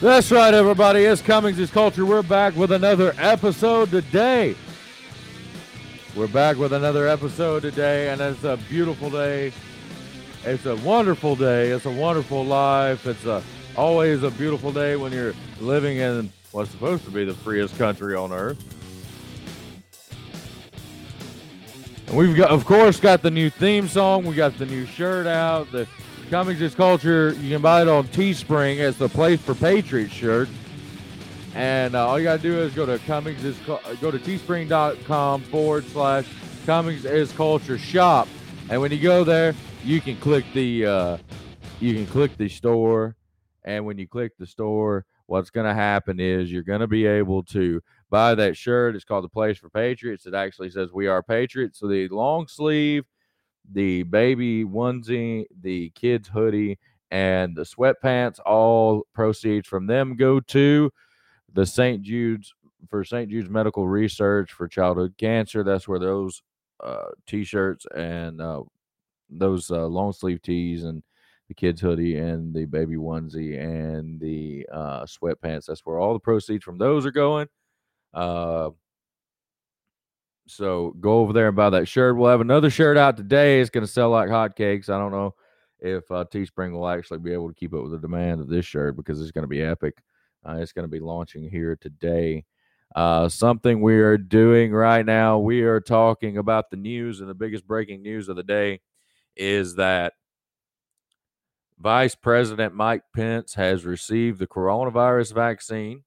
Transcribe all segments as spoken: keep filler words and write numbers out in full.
That's right, everybody. It's Cummings is Culture. We're back with another episode today. We're back with another episode today, and it's a beautiful day. It's a wonderful day. It's a wonderful life. It's a, always a beautiful day when you're living in what's supposed to be the freest country on earth. And we've got, of course, got the new theme song. We got the new shirt out. The Cummings is Culture, you can buy it on Teespring. It's the place for Patriot shirt. And uh, all you got to do is go to Cummings is, go to teespring.com forward slash Cummings is Culture shop. And when you go there, you can click the uh, you can click the store. And when you click the store, what's going to happen is you're going to be able to buy that shirt. It's called the Place for Patriots. It actually says we are Patriots. So the long sleeve, the baby onesie, the kids hoodie, and the sweatpants, all proceeds from them go to the Saint Jude's, for Saint Jude's Medical Research for childhood cancer. That's where those uh, T-shirts and uh, those uh, long sleeve tees and the kids hoodie and the baby onesie and the uh, sweatpants. That's where all the proceeds from those are going. Uh, so go over there and buy that shirt. We'll have another shirt out today. It's going to sell like hotcakes. I don't know if uh, Teespring will actually be able to keep up with the demand of this shirt because it's going to be epic. Uh, it's going to be launching here today. Uh, something we are doing right now, we are talking about the news, and the biggest breaking news of the day is that Vice President Mike Pence has received the coronavirus vaccine.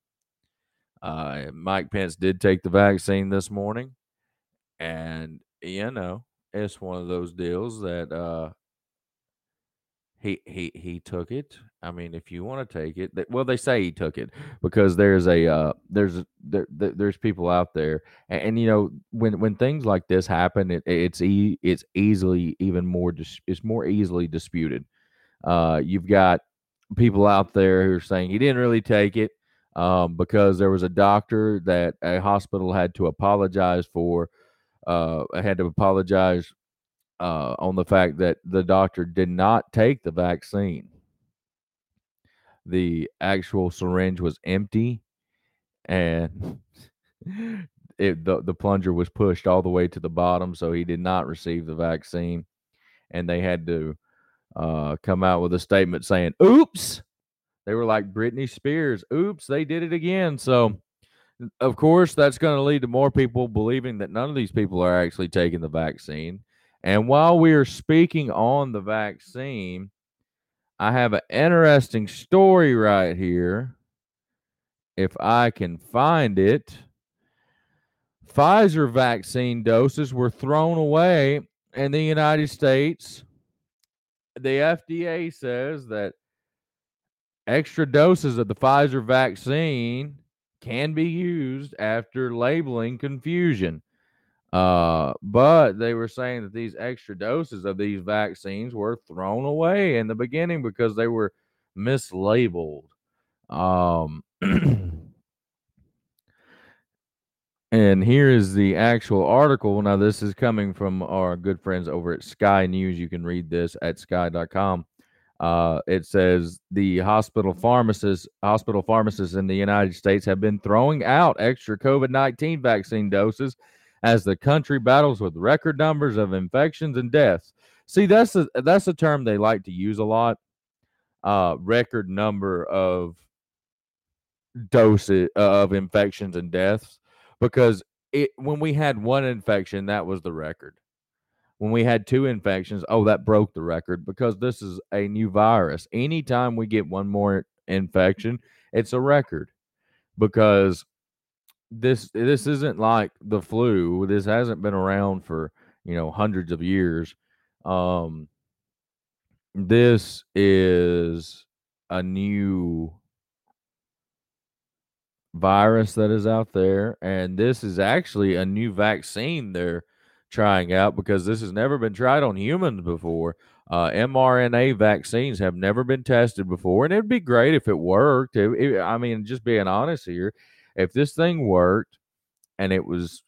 Uh, Mike Pence did take the vaccine this morning. And, you know, it's one of those deals that uh, he he he took it. I mean, if you want to take it, they, well, they say he took it because there's a uh, there's a, there, there's people out there, and, and you know when, when things like this happen, it, it's e- it's easily even more dis- it's more easily disputed. Uh, you've got people out there who are saying he didn't really take it um, because there was a doctor that a hospital had to apologize for. Uh, I had to apologize uh, on the fact that the doctor did not take the vaccine. The actual syringe was empty, and it, the, the plunger was pushed all the way to the bottom, so he did not receive the vaccine. And they had to uh, come out with a statement saying, oops! They were like Britney Spears. Oops, they did it again. So, of course, that's going to lead to more people believing that none of these people are actually taking the vaccine. And while we are speaking on the vaccine, I have an interesting story right here. If I can find it, Pfizer vaccine doses were thrown away in the United States. The F D A says that extra doses of the Pfizer vaccine can be used after labeling confusion. Uh, but they were saying that these extra doses of these vaccines were thrown away in the beginning because they were mislabeled. Um, and here is the actual article. Now, this is coming from our good friends over at Sky News. You can read this at sky dot com. Uh, it says the hospital pharmacists, hospital pharmacists in the United States have been throwing out extra COVID nineteen vaccine doses as the country battles with record numbers of infections and deaths. See, that's a, that's a term they like to use a lot. Uh, record number of doses of infections and deaths, because it when we had one infection, that was the record. When we had two infections, oh, that broke the record because this is a new virus. Anytime we get one more infection, it's a record because this this isn't like the flu. This hasn't been around for, you know, hundreds of years. Um, this is a new virus that is out there, and this is actually a new vaccine there. Trying out because this has never been tried on humans before. Uh, mRNA vaccines have never been tested before, and it'd be great if it worked. It, it, I mean, just being honest here, if this thing worked and it was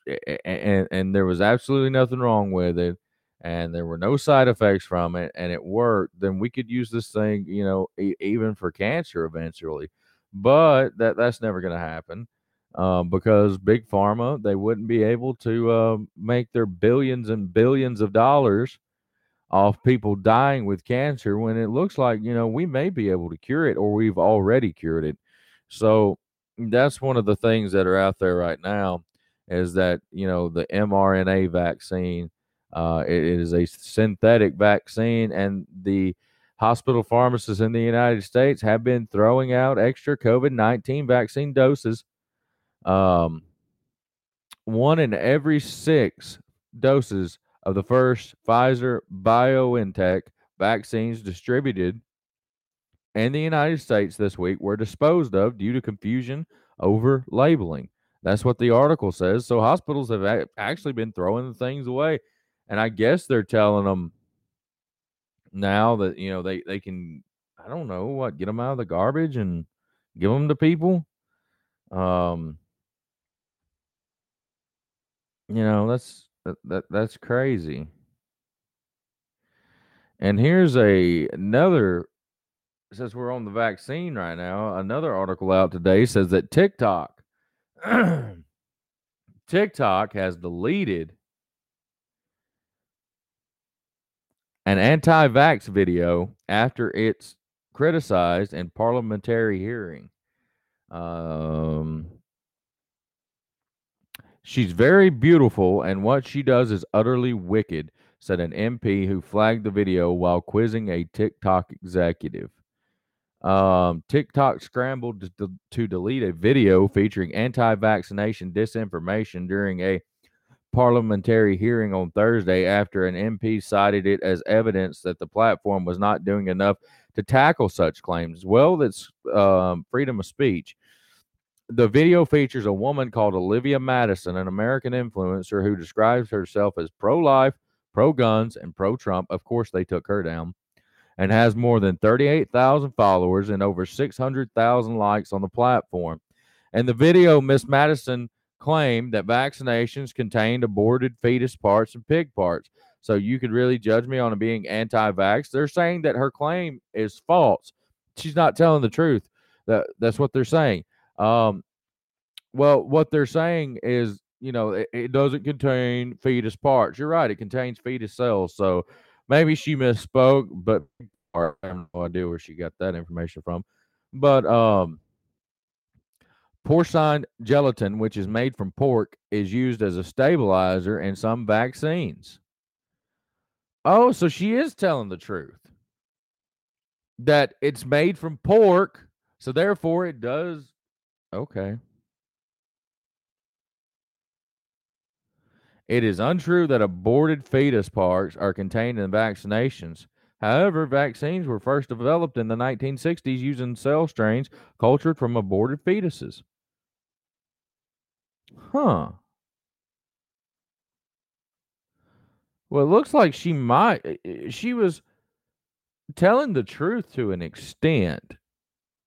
and, and there was absolutely nothing wrong with it, and there were no side effects from it, and it worked, then we could use this thing, you know, e- even for cancer eventually. But that, that's never going to happen uh, because Big Pharma, they wouldn't be able to uh, make their billions and billions of dollars off people dying with cancer when it looks like, you know, we may be able to cure it or we've already cured it. So that's one of the things that are out there right now is that, you know, the mRNA vaccine, uh, it, it is a synthetic vaccine, and the hospital pharmacists in the United States have been throwing out extra COVID nineteen vaccine doses. Um, one in every six doses of the first Pfizer BioNTech vaccines distributed in the United States this week were disposed of due to confusion over labeling. That's what the article says. So hospitals have a- actually been throwing things away, and I guess they're telling them now that, you know, they, they can, I don't know what, get them out of the garbage and give them to people. Um, you know, that's, that, that that's crazy. And here's a, another, since we're on the vaccine right now, another article out today says that TikTok, TikTok has deleted an anti-vax video after it's criticized in parliamentary hearing. Um, she's very beautiful, and what she does is utterly wicked, said an M P who flagged the video while quizzing a TikTok executive. Um, TikTok scrambled to, to, to delete a video featuring anti-vaccination disinformation during a parliamentary hearing on Thursday after an M P cited it as evidence that the platform was not doing enough to tackle such claims. Well, that's um, freedom of speech. The video features a woman called Olivia Madison, an American influencer who describes herself as pro-life, pro-guns, and pro-Trump. Of course, they took her down, and has more than thirty-eight thousand followers and over six hundred thousand likes on the platform. In the video, Miss Madison claimed that vaccinations contained aborted fetus parts and pig parts. So you could really judge me on being anti-vax. They're saying that her claim is false. She's not telling the truth. That, that's what they're saying. Um, well, what they're saying is, you know, it, it doesn't contain fetus parts. You're right. It contains fetus cells. So maybe she misspoke, but I have no idea where she got that information from. But, um, porcine gelatin, which is made from pork, is used as a stabilizer in some vaccines. Oh, so she is telling the truth. That it's made from pork, so therefore it does. Okay. It is untrue that aborted fetus parts are contained in vaccinations. However, vaccines were first developed in the nineteen sixties using cell strains cultured from aborted fetuses. Huh. Well, it looks like she might, she was telling the truth to an extent,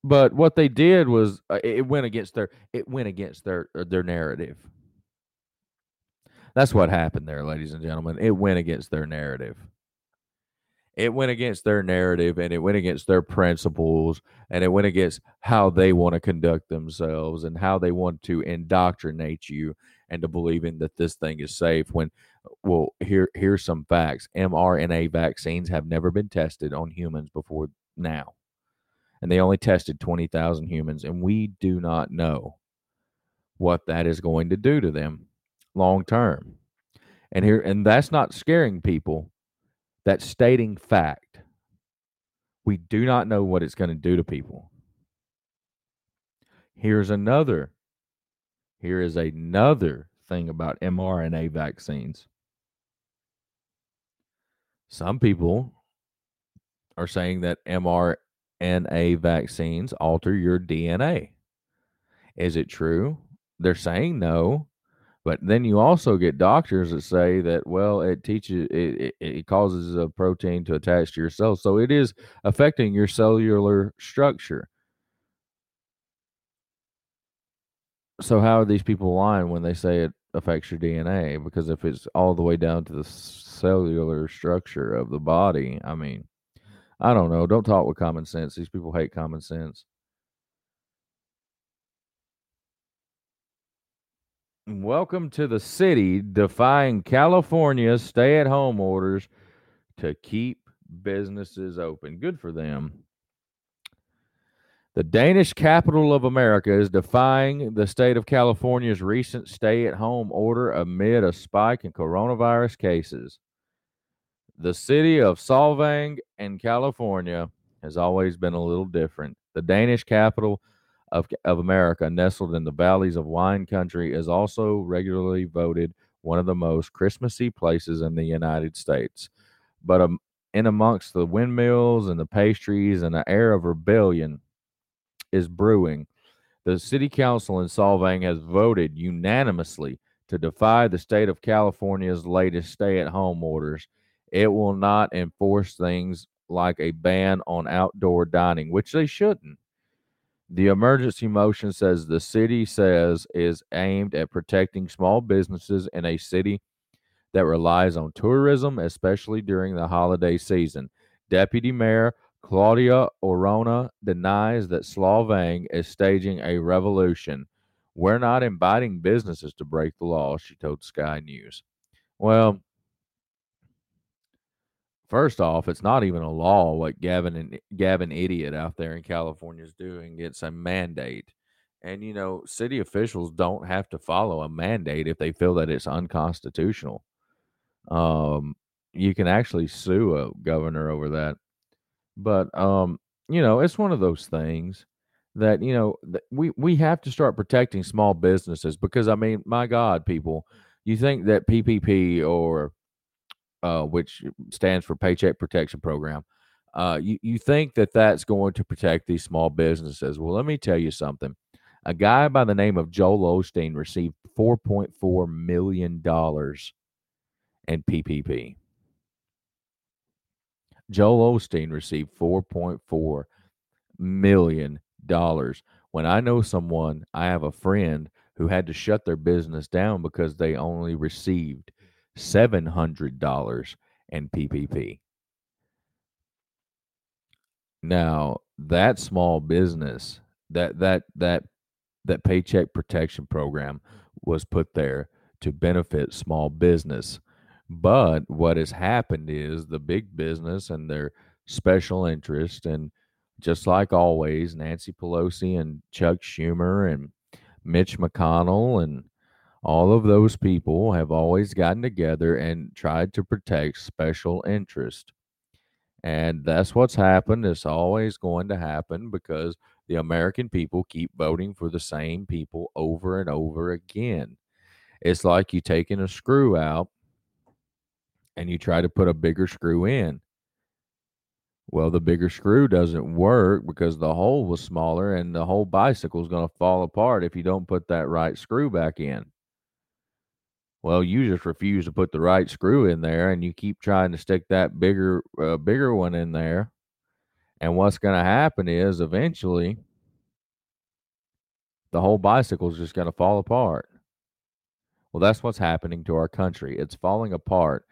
but what they did was uh, it went against their, it went against their, their narrative. That's what happened there, ladies and gentlemen. It went against their narrative. It went against their narrative, and it went against their principles, and it went against how they want to conduct themselves and how they want to indoctrinate you into believing that this thing is safe when, well, here, here's some facts. mRNA vaccines have never been tested on humans before now, and they only tested twenty thousand humans, and we do not know what that is going to do to them long term. And here, and that's not scaring people. That's stating fact. We do not know what it's going to do to people. Here's another. Here is another thing about mRNA vaccines. Some people are saying that mRNA vaccines alter your D N A. Is it true? They're saying no. But then you also get doctors that say that, well, it teaches, it, it, it causes a protein to attach to your cells. So it is affecting your cellular structure. So how are these people lying when they say it affects your D N A? Because if it's all the way down to the cellular structure of the body, I mean, I don't know. Don't talk with common sense. These people hate common sense. Welcome to the city defying California's stay-at-home orders to keep businesses open. Good for them. The Danish capital of America is defying the state of California's recent stay-at-home order amid a spike in coronavirus cases. The city of Solvang in California has always been a little different. The Danish capital Of, of America, nestled in the valleys of wine country, is also regularly voted one of the most Christmassy places in the United States. But um, in amongst the windmills and the pastries, an air of rebellion is brewing. The city council in Solvang has voted unanimously to defy the state of California's latest stay-at-home orders. It will not enforce things like a ban on outdoor dining, which they shouldn't. The emergency motion says the city says is aimed at protecting small businesses in a city that relies on tourism, especially during the holiday season. Deputy Mayor Claudia Orona denies that Solvang is staging a revolution. We're not inviting businesses to break the law, she told Sky News. Well, first off, it's not even a law what Gavin and Gavin idiot out there in California is doing. It's a mandate. And, you know, city officials don't have to follow a mandate if they feel that it's unconstitutional. Um, you can actually sue a governor over that. But, um, you know, it's one of those things that, you know, th- we, we have to start protecting small businesses because, I mean, my God, people, you think that P P P or Uh, which stands for Paycheck Protection Program, uh, you, you think that that's going to protect these small businesses. Well, let me tell you something. A guy by the name of Joel Osteen received four point four million dollars in P P P. Joel Osteen received four point four million dollars. When I know someone, I have a friend who had to shut their business down because they only received seven hundred dollars in P P P. Now, that small business, that that that that Paycheck Protection Program was put there to benefit small business. But what has happened is the big business and their special interest, and just like always, Nancy Pelosi and Chuck Schumer and Mitch McConnell and all of those people have always gotten together and tried to protect special interest. And that's what's happened. It's always going to happen because the American people keep voting for the same people over and over again. It's like you taking a screw out and you try to put a bigger screw in. Well, the bigger screw doesn't work because the hole was smaller and the whole bicycle is going to fall apart if you don't put that right screw back in. Well, you just refuse to put the right screw in there, and you keep trying to stick that bigger uh, bigger one in there. And what's going to happen is eventually the whole bicycle is just going to fall apart. Well, that's what's happening to our country. It's falling apart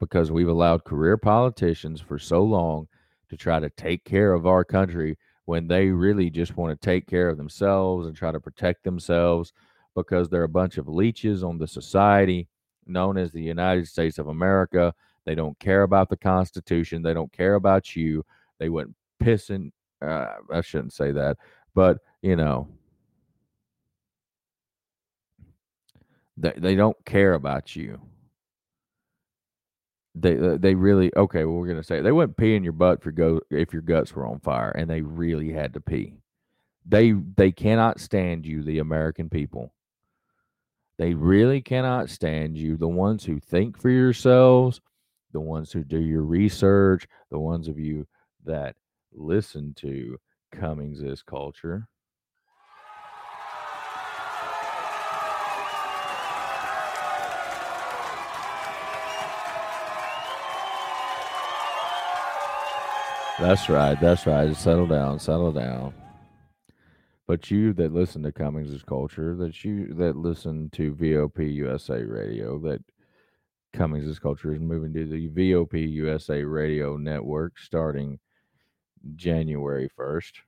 because we've allowed career politicians for so long to try to take care of our country when they really just want to take care of themselves and try to protect themselves, because they're a bunch of leeches on the society known as the United States of America. They don't care about the Constitution. They don't care about you. They wouldn't piss in, uh, I shouldn't say that, but, you know, they, they don't care about you. They they really, okay, well, we're going to say, they wouldn't pee in your butt if your, go, if your guts were on fire, and they really had to pee. They they cannot stand you, the American people. They really cannot stand you, the ones who think for yourselves, the ones who do your research, the ones of you that listen to Cummings is Culture. That's right, that's right. Just settle down, settle down. But you that listen to Cummings is Culture, that you that listen to V O P U S A Radio, that Cummings is Culture is moving to the V O P U S A Radio network starting January first.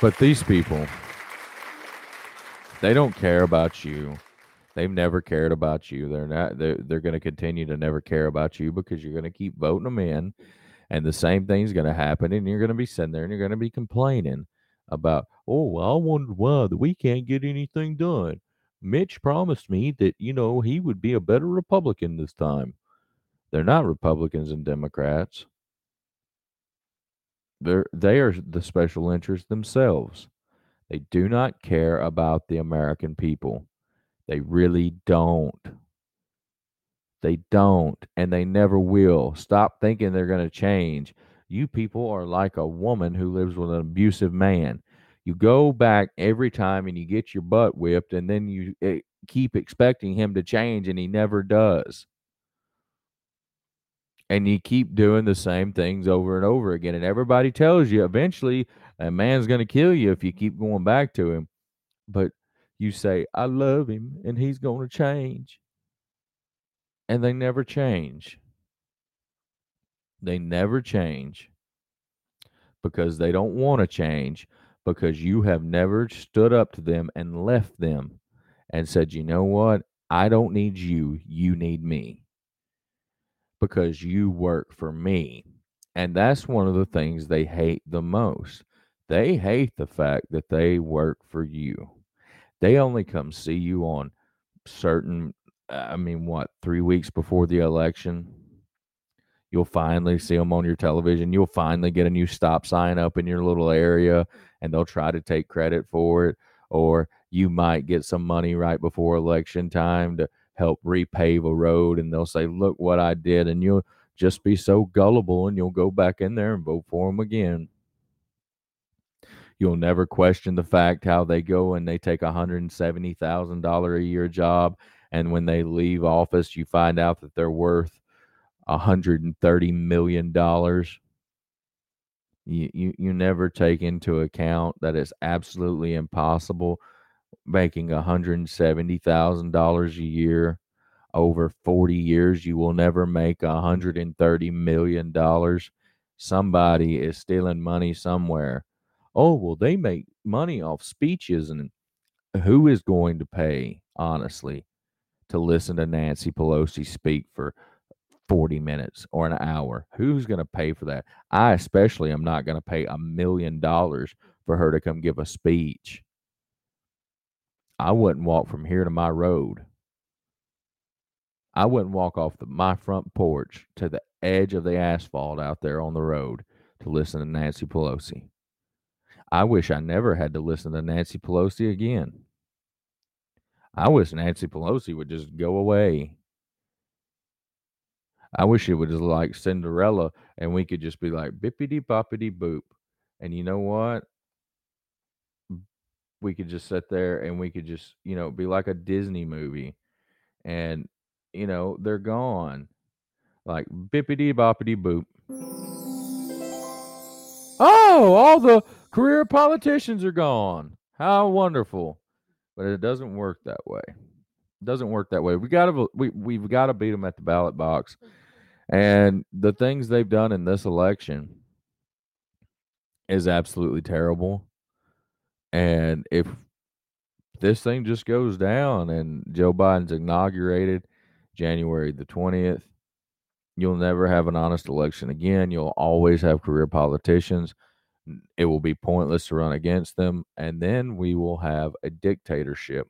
But these people, they don't care about you. They've never cared about you. They're not. They're, they're going to continue to never care about you because you're going to keep voting them in, and the same thing's going to happen. And you're going to be sitting there and you're going to be complaining about, oh, I wonder why that we can't get anything done. Mitch promised me that, you know, he would be a better Republican this time. They're not Republicans and Democrats. They're, they are the special interests themselves. They do not care about the American people. They really don't. They don't, and they never will. Stop thinking they're going to change. You people are like a woman who lives with an abusive man. You go back every time and you get your butt whipped, and then you it, keep expecting him to change, and he never does. And you keep doing the same things over and over again. And everybody tells you eventually a man's going to kill you if you keep going back to him. But you say, I love him, and he's going to change. And they never change. They never change because they don't want to change, because you have never stood up to them and left them and said, you know what? I don't need you. You need me, because you work for me. And that's one of the things they hate the most. They hate the fact that they work for you. They only come see you on certain, I mean, what, three weeks before the election? You'll finally see them on your television. You'll finally get a new stop sign up in your little area, and they'll try to take credit for it. Or you might get some money right before election time to help repave a road, and they'll say, look what I did. And you'll just be so gullible, and you'll go back in there and vote for them again. You'll never question the fact how they go and they take a one hundred seventy thousand dollars a year job, and when they leave office, you find out that they're worth one hundred thirty million dollars. You, you, you never take into account that it's absolutely impossible making one hundred seventy thousand dollars a year over forty years. You will never make one hundred thirty million dollars. Somebody is stealing money somewhere. Oh, well, they make money off speeches, and who is going to pay, honestly, to listen to Nancy Pelosi speak for forty minutes or an hour? Who's going to pay for that? I especially am not going to pay a million dollars for her to come give a speech. I wouldn't walk from here to my road. I wouldn't walk off the, my front porch to the edge of the asphalt out there on the road to listen to Nancy Pelosi. I wish I never had to listen to Nancy Pelosi again. I wish Nancy Pelosi would just go away. I wish it was like Cinderella, and we could just be like, bippity-boppity-boop. And you know what? We could just sit there and we could just, you know, be like a Disney movie. And, you know, they're gone. Like, bippity-boppity-boop. Oh, all the career politicians are gone. How wonderful. But it doesn't work that way. It doesn't work that way. We gotta, we, we've got to beat them at the ballot box. And the things they've done in this election is absolutely terrible. And if this thing just goes down and Joe Biden's inaugurated January the twentieth, you'll never have an honest election again. You'll always have career politicians. It will be pointless to run against them. And then we will have a dictatorship.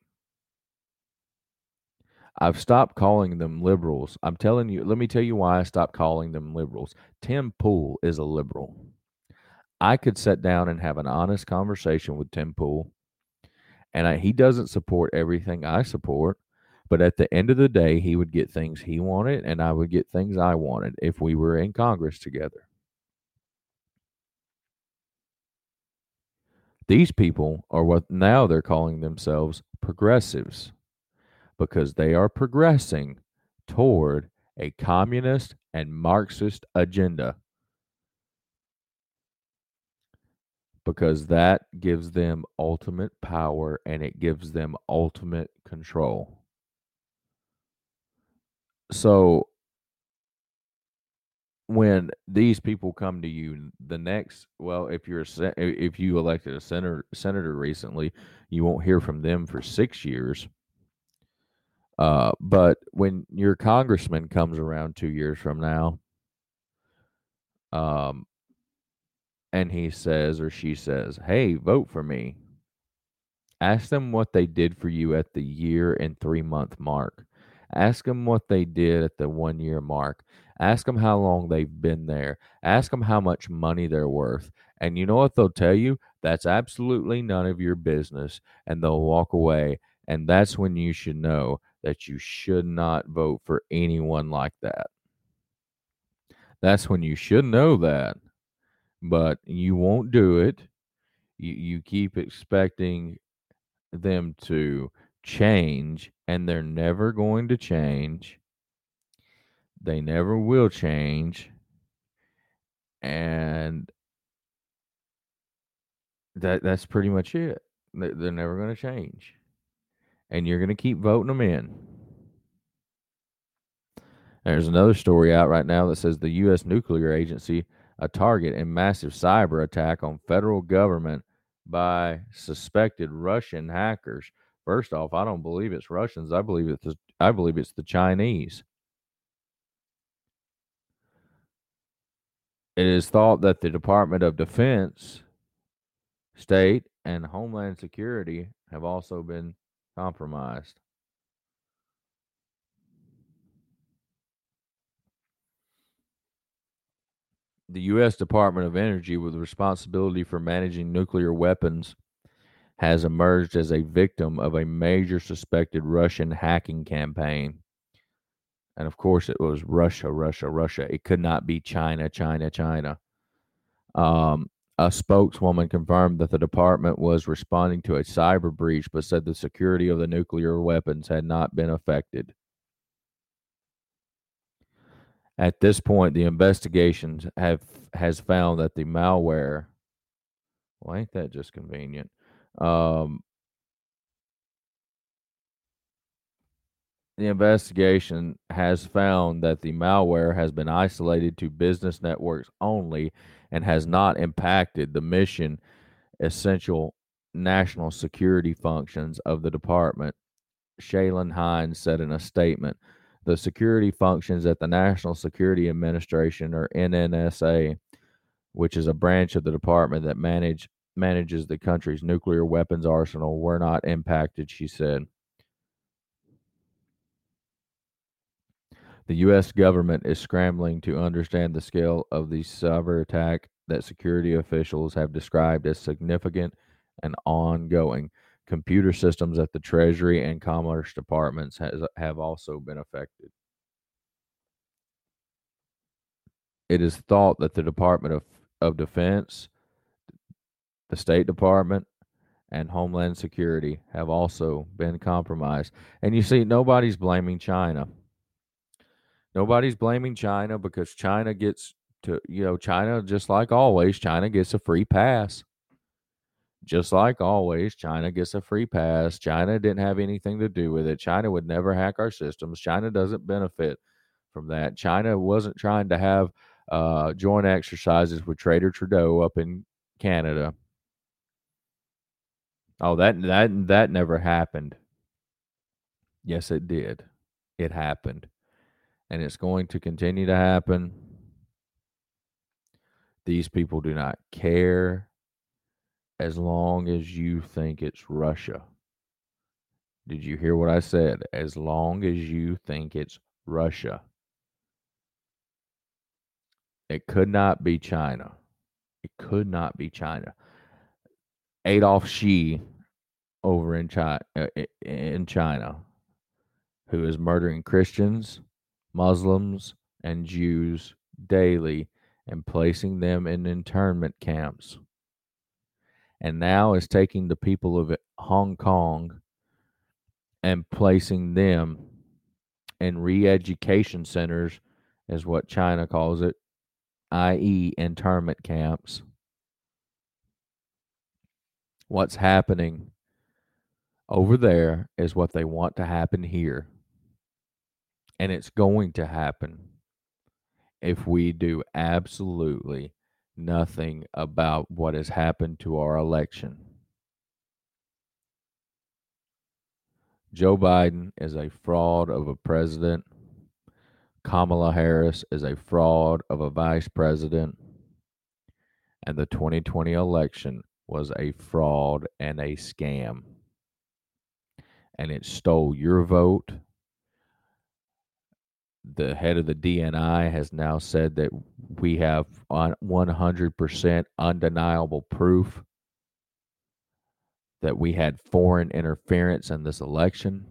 I've stopped calling them liberals. I'm telling you, let me tell you why I stopped calling them liberals. Tim Poole is a liberal. I could sit down and have an honest conversation with Tim Poole. And I, he doesn't support everything I support. But at the end of the day, he would get things he wanted, and I would get things I wanted if we were in Congress together. These people are what now they're calling themselves progressives, because they are progressing toward a communist and Marxist agenda, because that gives them ultimate power and it gives them ultimate control. So when these people come to you, the next, well, if you're a, if you elected a senator senator recently, you won't hear from them for six years. Uh, but when your congressman comes around two years from now, um, and he says or she says, "Hey, vote for me," ask them what they did for you at the year and three month mark. Ask them what they did at the one year mark. Ask them how long they've been there. Ask them how much money they're worth. And you know what they'll tell you? That's absolutely none of your business. And they'll walk away. And that's when you should know that you should not vote for anyone like that. That's when you should know that. But you won't do it. You, you keep expecting them to change, and they're never going to change. They never will change, and that that's pretty much it. They're never going to change, and you're going to keep voting them in. There's another story out right now that says the U S nuclear agency, a target in massive cyber attack on federal government by suspected Russian hackers. First off, I don't believe it's Russians. I believe it's the, I believe it's the Chinese. It is thought that the Department of Defense, State, and Homeland Security have also been compromised. The U S Department of Energy, with responsibility for managing nuclear weapons, has emerged as a victim of a major suspected Russian hacking campaign. And of course, it was Russia, Russia, Russia. It could not be China, China, China. Um, a spokeswoman confirmed that the department was responding to a cyber breach, but said the security of the nuclear weapons had not been affected. At this point, the investigations have has found that the malware. Well, ain't that just convenient? Um, The investigation has found that the malware has been isolated to business networks only and has not impacted the mission essential national security functions of the department. Shaylen Hines said in a statement, "The security functions at the National Security Administration, or N N S A, which is a branch of the department that manage, manages the country's nuclear weapons arsenal, were not impacted," she said. The U S government is scrambling to understand the scale of the cyber attack that security officials have described as significant and ongoing. Computer systems at the Treasury and Commerce departments has, have also been affected. It is thought that the Department of, of Defense, the State Department, and Homeland Security have also been compromised. And you see, nobody's blaming China. Nobody's blaming China because China gets to, you know, China, just like always, China gets a free pass. Just like always, China gets a free pass. China didn't have anything to do with it. China would never hack our systems. China doesn't benefit from that. China wasn't trying to have uh, joint exercises with Trader Trudeau up in Canada. Oh, that that that never happened. Yes, it did. It happened. And it's going to continue to happen. These people do not care as long as you think it's Russia. Did you hear what I said? As long as you think it's Russia. It could not be China. It could not be China. Adolf Xi over in China, in China, who is murdering Christians, Muslims, and Jews daily and placing them in internment camps, and now is taking the people of Hong Kong and placing them in re-education centers, is what China calls it, that is internment camps. What's happening over there is what they want to happen here. And it's going to happen. if we do absolutely nothing about what has happened to our election. Joe Biden is a fraud of a president. Kamala Harris is a fraud of a vice president. And the twenty twenty election was a fraud and a scam. And it stole your vote. The head of the D N I has now said that we have one hundred percent undeniable proof that we had foreign interference in this election.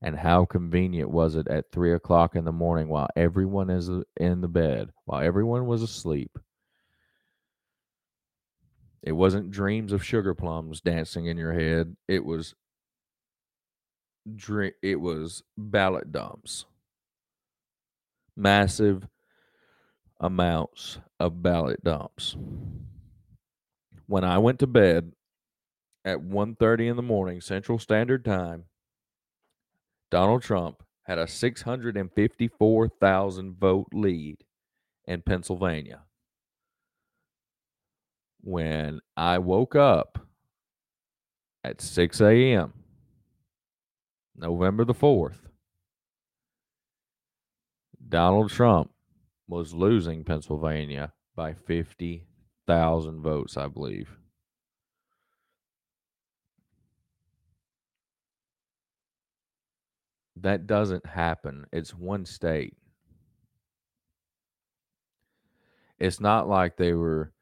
And how convenient was it at three o'clock in the morning while everyone is in the bed, while everyone was asleep? It wasn't dreams of sugar plums dancing in your head. It was dream, it was ballot dumps. Massive amounts of ballot dumps. When I went to bed at one thirty in the morning, Central Standard Time, Donald Trump had a six hundred fifty-four thousand vote lead in Pennsylvania. When I woke up at six a.m., November the fourth, Donald Trump was losing Pennsylvania by fifty thousand votes, I believe. That doesn't happen. It's one state. It's not like they were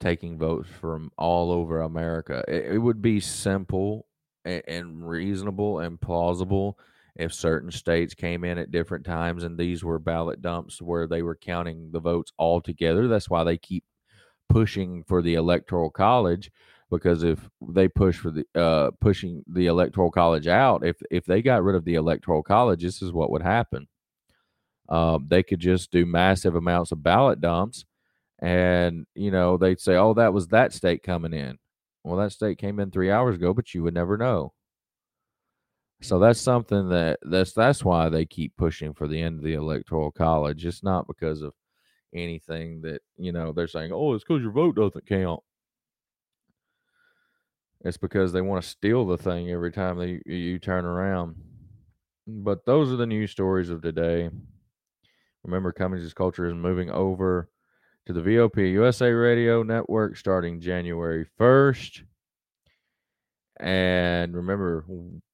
taking votes from all over America. It, it would be simple and, and reasonable and plausible if certain states came in at different times and these were ballot dumps where they were counting the votes all together. That's why they keep pushing for the Electoral College, because if they push for the uh, pushing the Electoral College out, if if they got rid of the Electoral College, this is what would happen. Um, they could just do massive amounts of ballot dumps, and you know they'd say, "Oh, that was that state coming in." Well, that state came in three hours ago, but you would never know. So that's something that that's that's why they keep pushing for the end of the Electoral College. It's not because of anything that, you know, they're saying, oh, it's because your vote doesn't count. It's because they want to steal the thing every time they you turn around. But those are the news stories of today. Remember, Cummings is Culture is moving over to the V O P U S A Radio Network starting January first. And remember,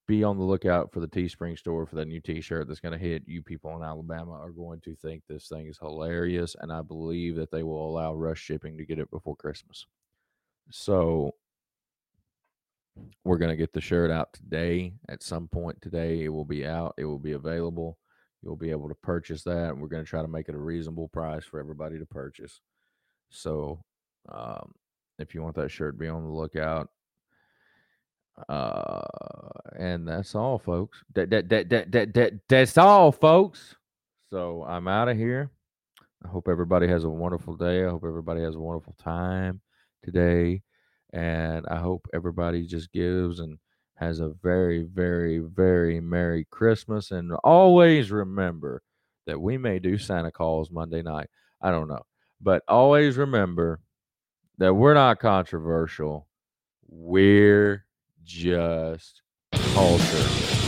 be on the lookout for the Teespring store for that new t-shirt that's going to hit. You people in Alabama are going to think this thing is hilarious, and I believe that they will allow rush shipping to get it before Christmas. So we're going to get the shirt out today. At some point today, it will be out. It will be available. You'll be able to purchase that, and we're going to try to make it a reasonable price for everybody to purchase. So um, if you want that shirt, be on the lookout. Uh, and that's all, folks. That that that that that that that's all, folks. So I'm out of here. I hope everybody has a wonderful day. I hope everybody has a wonderful time today, and I hope everybody just gives and has a very, very, very Merry Christmas. And always remember that we may do Santa Claus Monday night. I don't know, but always remember that we're not controversial. We're just culture.